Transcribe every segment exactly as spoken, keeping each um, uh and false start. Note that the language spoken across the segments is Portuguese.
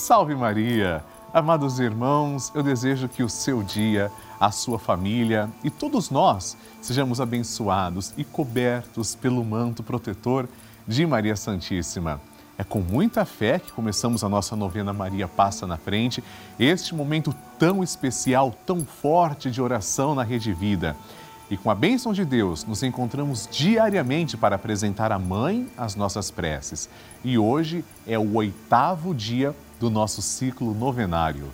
Salve Maria! Amados irmãos, eu desejo que o seu dia, a sua família e todos nós sejamos abençoados e cobertos pelo manto protetor de Maria Santíssima. É com muita fé que começamos a nossa novena Maria Passa na Frente, este momento tão especial, tão forte de oração na Rede Vida. E com a bênção de Deus, nos encontramos diariamente para apresentar à Mãe as nossas preces. E hoje é o oitavo dia do nosso ciclo novenário.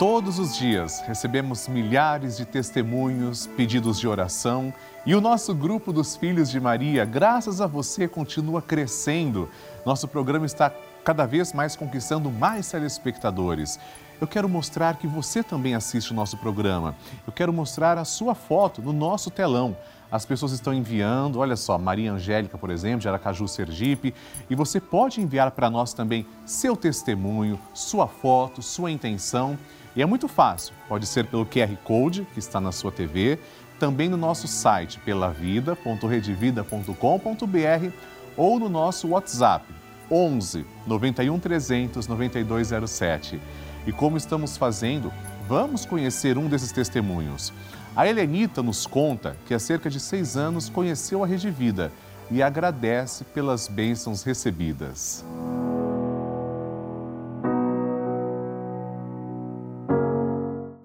Todos os dias recebemos milhares de testemunhos, pedidos de oração e o nosso grupo dos Filhos de Maria, graças a você, continua crescendo. Nosso programa está cada vez mais conquistando mais telespectadores. Eu quero mostrar que você também assiste o nosso programa. Eu quero mostrar a sua foto no nosso telão. As pessoas estão enviando, olha só, Maria Angélica, por exemplo, de Aracaju, Sergipe. E você pode enviar para nós também seu testemunho, sua foto, sua intenção. E é muito fácil, pode ser pelo Q R Code que está na sua T V, também no nosso site pelavida ponto redevida ponto com ponto br ou no nosso WhatsApp onze, noventa e um, trezentos, noventa e dois zero sete. E como estamos fazendo, vamos conhecer um desses testemunhos. A Helenita nos conta que há cerca de seis anos conheceu a Rede Vida e agradece pelas bênçãos recebidas.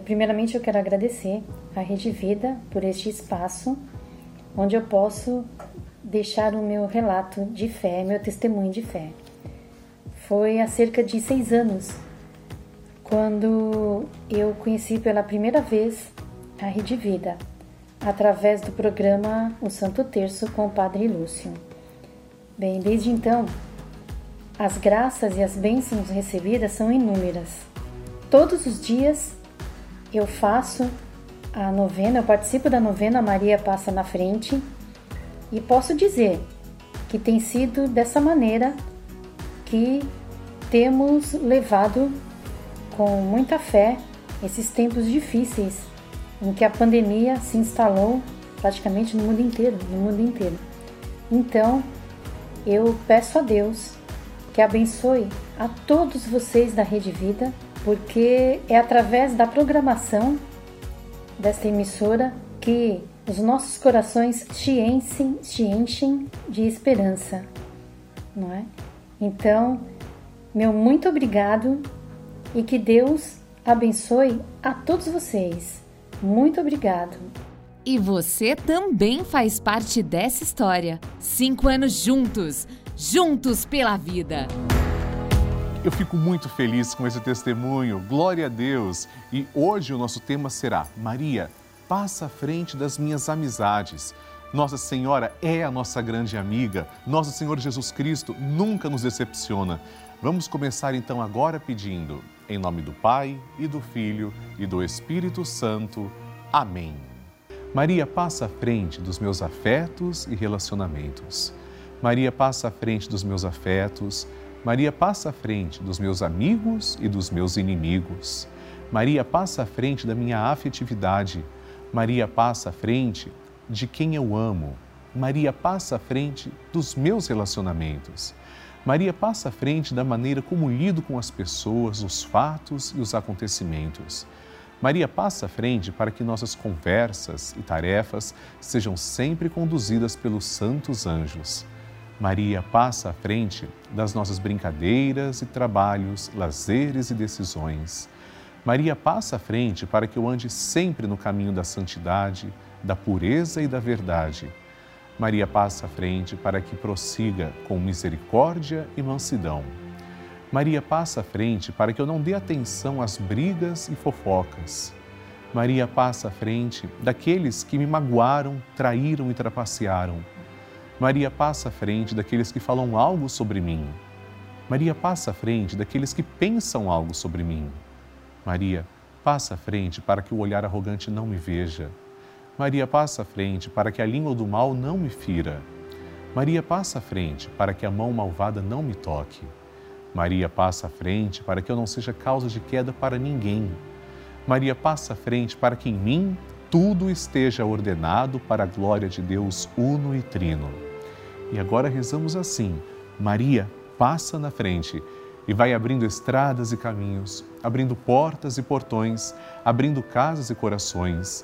Primeiramente, eu quero agradecer à Rede Vida por este espaço onde eu posso deixar o meu relato de fé, meu testemunho de fé. Foi há cerca de seis anos quando eu conheci pela primeira vez a Rede Vida, através do programa O Santo Terço com o Padre Lúcio. Bem, desde então, as graças e as bênçãos recebidas são inúmeras. Todos os dias eu faço a novena, eu participo da novena Maria Passa na Frente e posso dizer que tem sido dessa maneira que temos levado com muita fé esses tempos difíceis em que a pandemia se instalou praticamente no mundo inteiro, no mundo inteiro. Então, eu peço a Deus que abençoe a todos vocês da Rede Vida, porque é através da programação desta emissora que os nossos corações se enchem, se enchem de esperança, não é? Então, meu muito obrigado. E que Deus abençoe a todos vocês. Muito obrigado. E você também faz parte dessa história. Cinco anos juntos, juntos pela vida. Eu fico muito feliz com esse testemunho. Glória a Deus. E hoje o nosso tema será: Maria, passa à frente das minhas amizades. Nossa Senhora é a nossa grande amiga. Nosso Senhor Jesus Cristo nunca nos decepciona. Vamos começar então agora pedindo... Em nome do Pai, e do Filho, e do Espírito Santo. Amém. Maria passa à frente dos meus afetos e relacionamentos. Maria passa à frente dos meus afetos. Maria passa à frente dos meus amigos e dos meus inimigos. Maria passa à frente da minha afetividade. Maria passa à frente de quem eu amo. Maria passa à frente dos meus relacionamentos. Maria passa à frente da maneira como lido com as pessoas, os fatos e os acontecimentos. Maria passa à frente para que nossas conversas e tarefas sejam sempre conduzidas pelos santos anjos. Maria passa à frente das nossas brincadeiras e trabalhos, lazeres e decisões. Maria passa à frente para que eu ande sempre no caminho da santidade, da pureza e da verdade. Maria passa à frente para que prossiga com misericórdia e mansidão. Maria passa à frente para que eu não dê atenção às brigas e fofocas. Maria passa à frente daqueles que me magoaram, traíram e trapacearam. Maria passa à frente daqueles que falam algo sobre mim. Maria passa à frente daqueles que pensam algo sobre mim. Maria passa à frente para que o olhar arrogante não me veja. Maria passa à frente para que a língua do mal não me fira. Maria passa à frente para que a mão malvada não me toque. Maria passa à frente para que eu não seja causa de queda para ninguém. Maria passa à frente para que em mim tudo esteja ordenado para a glória de Deus uno e trino. E agora rezamos assim: Maria, passa na frente e vai abrindo estradas e caminhos, abrindo portas e portões, abrindo casas e corações.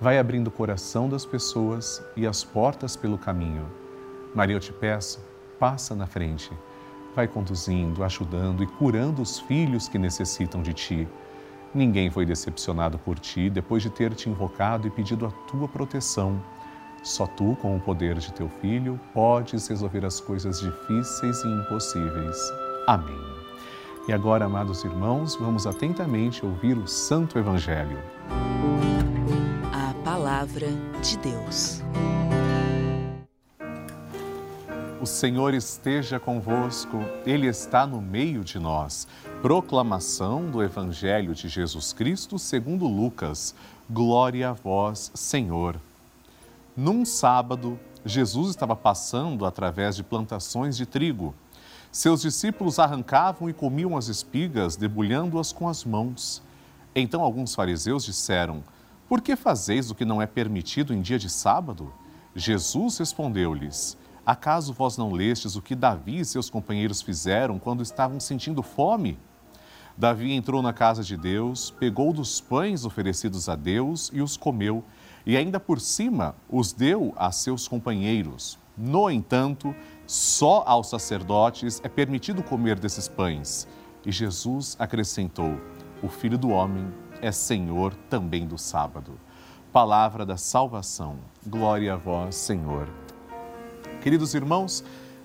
Vai abrindo o coração das pessoas e as portas pelo caminho. Maria, eu te peço, passa na frente. Vai conduzindo, ajudando e curando os filhos que necessitam de ti. Ninguém foi decepcionado por ti depois de ter te invocado e pedido a tua proteção. Só tu, com o poder de teu filho, podes resolver as coisas difíceis e impossíveis. Amém. E agora, amados irmãos, vamos atentamente ouvir o Santo Evangelho. A Palavra de Deus. O Senhor esteja convosco, Ele está no meio de nós. Proclamação do Evangelho de Jesus Cristo segundo Lucas. Glória a vós, Senhor. Num sábado, Jesus estava passando através de plantações de trigo. Seus discípulos arrancavam e comiam as espigas, debulhando-as com as mãos. Então alguns fariseus disseram: Por que fazeis o que não é permitido em dia de sábado? Jesus respondeu-lhes: Acaso vós não lestes o que Davi e seus companheiros fizeram quando estavam sentindo fome? Davi entrou na casa de Deus, pegou dos pães oferecidos a Deus e os comeu, e ainda por cima os deu a seus companheiros. No entanto, só aos sacerdotes é permitido comer desses pães. E Jesus acrescentou: O Filho do Homem é Senhor também do sábado. Palavra da salvação. Glória a vós, Senhor. Queridos irmãos,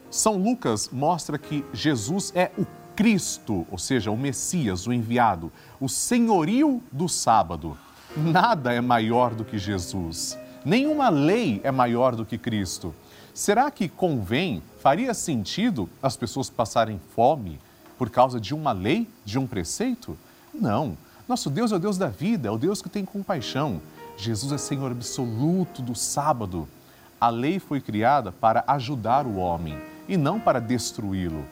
São Lucas mostra que Jesus é o Cristo, ou seja, o Messias, o enviado, o senhorio do sábado. Nada é maior do que Jesus, nenhuma lei é maior do que Cristo. Será que convém, faria sentido as pessoas passarem fome por causa de uma lei, de um preceito? Não, nosso Deus é o Deus da vida, é o Deus que tem compaixão. Jesus é Senhor absoluto do sábado. A lei foi criada para ajudar o homem e não para destruí-lo.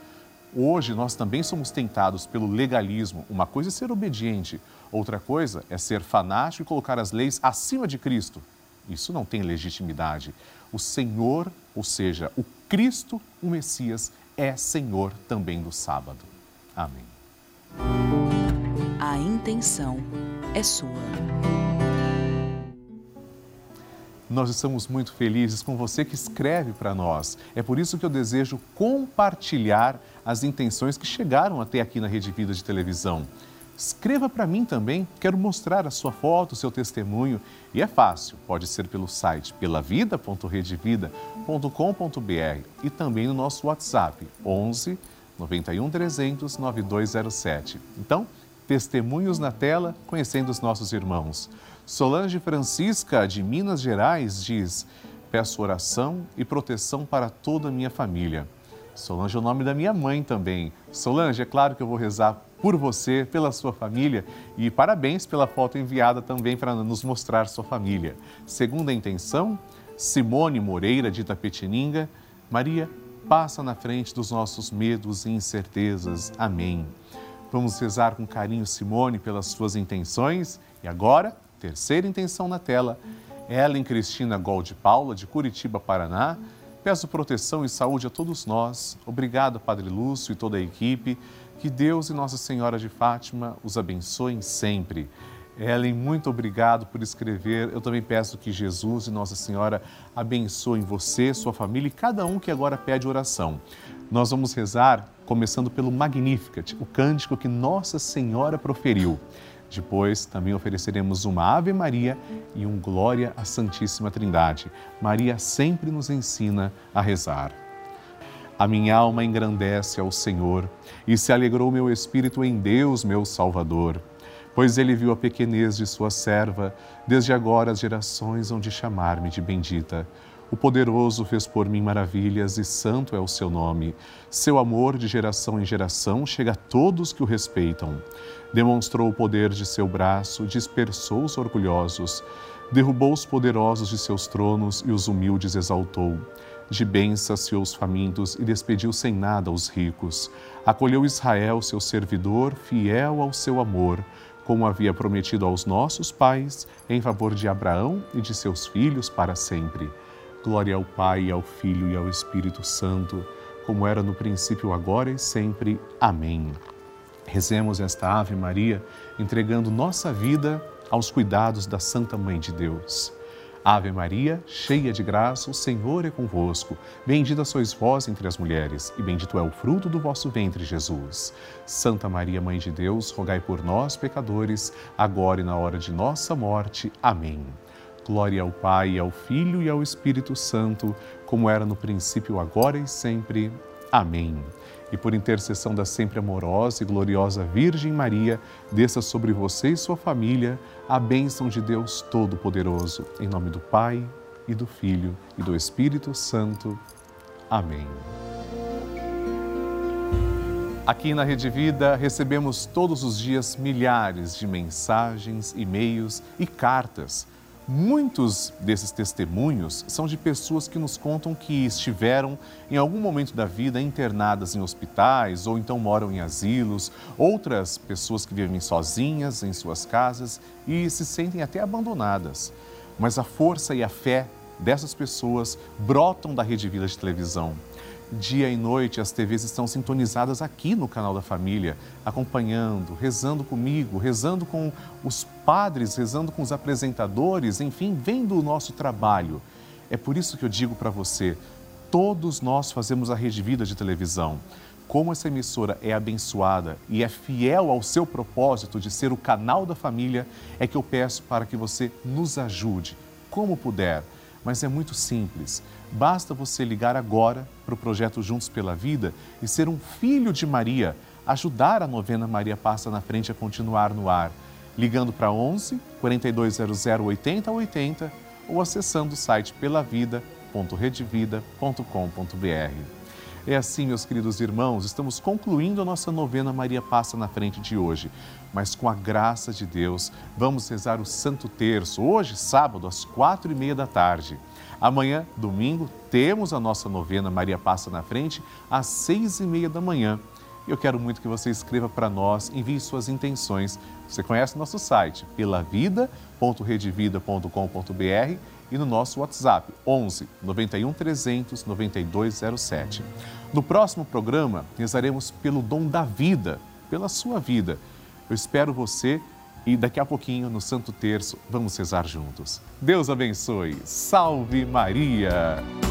Hoje nós também somos tentados pelo legalismo. Uma coisa é ser obediente, outra coisa é ser fanático e colocar as leis acima de Cristo. Isso não tem legitimidade. O Senhor, ou seja, o Cristo, o Messias, é Senhor também do sábado. Amém. A intenção é sua. Nós estamos muito felizes com você que escreve para nós. É por isso que eu desejo compartilhar as intenções que chegaram até aqui na Rede Vida de televisão. Escreva para mim também, quero mostrar a sua foto, o seu testemunho. E é fácil, pode ser pelo site pela vida ponto rede vida ponto com ponto b r e também no nosso WhatsApp, onze, noventa e um, trezentos, nove dois zero sete. Então, testemunhos na tela, conhecendo os nossos irmãos. Solange Francisca, de Minas Gerais, diz: Peço oração e proteção para toda a minha família. Solange é o nome da minha mãe também. Solange, é claro que eu vou rezar por você, pela sua família, e parabéns pela foto enviada também para nos mostrar sua família. Segunda intenção, Simone Moreira, de Itapetininga: Maria, passa na frente dos nossos medos e incertezas. Amém. Vamos rezar com carinho, Simone, pelas suas intenções. E agora, terceira intenção na tela. Ellen Cristina Gol de Paula, de Curitiba, Paraná: Peço proteção e saúde a todos nós. Obrigado, Padre Lúcio e toda a equipe. Que Deus e Nossa Senhora de Fátima os abençoem sempre. Ellen, muito obrigado por escrever. Eu também peço que Jesus e Nossa Senhora abençoem você, sua família e cada um que agora pede oração. Nós vamos rezar começando pelo Magnificat, o cântico que Nossa Senhora proferiu. Depois também ofereceremos uma Ave Maria e um Glória à Santíssima Trindade. Maria sempre nos ensina a rezar. A minha alma engrandece ao Senhor e se alegrou meu espírito em Deus, meu Salvador, pois ele viu a pequenez de sua serva. Desde agora as gerações hão de chamar-me de bendita. O poderoso fez por mim maravilhas e santo é o seu nome. Seu amor de geração em geração chega a todos que o respeitam. Demonstrou o poder de seu braço, dispersou os orgulhosos. Derrubou os poderosos de seus tronos e os humildes exaltou. De bens saciou os famintos e despediu sem nada os ricos. Acolheu Israel, seu servidor, fiel ao seu amor, como havia prometido aos nossos pais, em favor de Abraão e de seus filhos para sempre. Glória ao Pai, ao Filho e ao Espírito Santo, como era no princípio, agora e sempre. Amém. Rezemos esta Ave Maria, entregando nossa vida aos cuidados da Santa Mãe de Deus. Ave Maria, cheia de graça, o Senhor é convosco. Bendita sois vós entre as mulheres, e bendito é o fruto do vosso ventre, Jesus. Santa Maria, Mãe de Deus, rogai por nós, pecadores, agora e na hora de nossa morte. Amém. Glória ao Pai, ao Filho e ao Espírito Santo, como era no princípio, agora e sempre. Amém. E por intercessão da sempre amorosa e gloriosa Virgem Maria, desça sobre você e sua família a bênção de Deus Todo-Poderoso. Em nome do Pai, e do Filho, e do Espírito Santo. Amém. Aqui na Rede Vida recebemos todos os dias milhares de mensagens, e-mails e cartas. Muitos desses testemunhos são de pessoas que nos contam que estiveram em algum momento da vida internadas em hospitais ou então moram em asilos, outras pessoas que vivem sozinhas em suas casas e se sentem até abandonadas. Mas a força e a fé dessas pessoas brotam da Rede Vida de televisão. Dia e noite as T Vs estão sintonizadas aqui no canal da família, acompanhando, rezando comigo, rezando com os padres, rezando com os apresentadores, enfim, vendo o nosso trabalho. É por isso que eu digo para você, todos nós fazemos a Rede Vida de televisão. Como essa emissora é abençoada e é fiel ao seu propósito de ser o canal da família, é que eu peço para que você nos ajude, como puder. Mas é muito simples. Basta você ligar agora para o projeto Juntos Pela Vida e ser um filho de Maria, ajudar a novena Maria Passa na Frente a continuar no ar, ligando para onze, quarenta e dois zero zero, oitenta oitenta ou acessando o site pelavida ponto redevida ponto com ponto br. É assim, meus queridos irmãos, estamos concluindo a nossa novena Maria Passa na Frente de hoje. Mas com a graça de Deus, vamos rezar o Santo Terço, hoje, sábado, às quatro e meia da tarde. Amanhã, domingo, temos a nossa novena Maria Passa na Frente, às seis e meia da manhã. Eu quero muito que você escreva para nós, envie suas intenções. Você conhece nosso site, pelavida ponto redevida ponto com ponto br e no nosso WhatsApp, onze, noventa e um, trezentos, noventa e dois zero sete. No próximo programa, rezaremos pelo dom da vida, pela sua vida. Eu espero você e daqui a pouquinho, no Santo Terço, vamos rezar juntos. Deus abençoe. Salve Maria!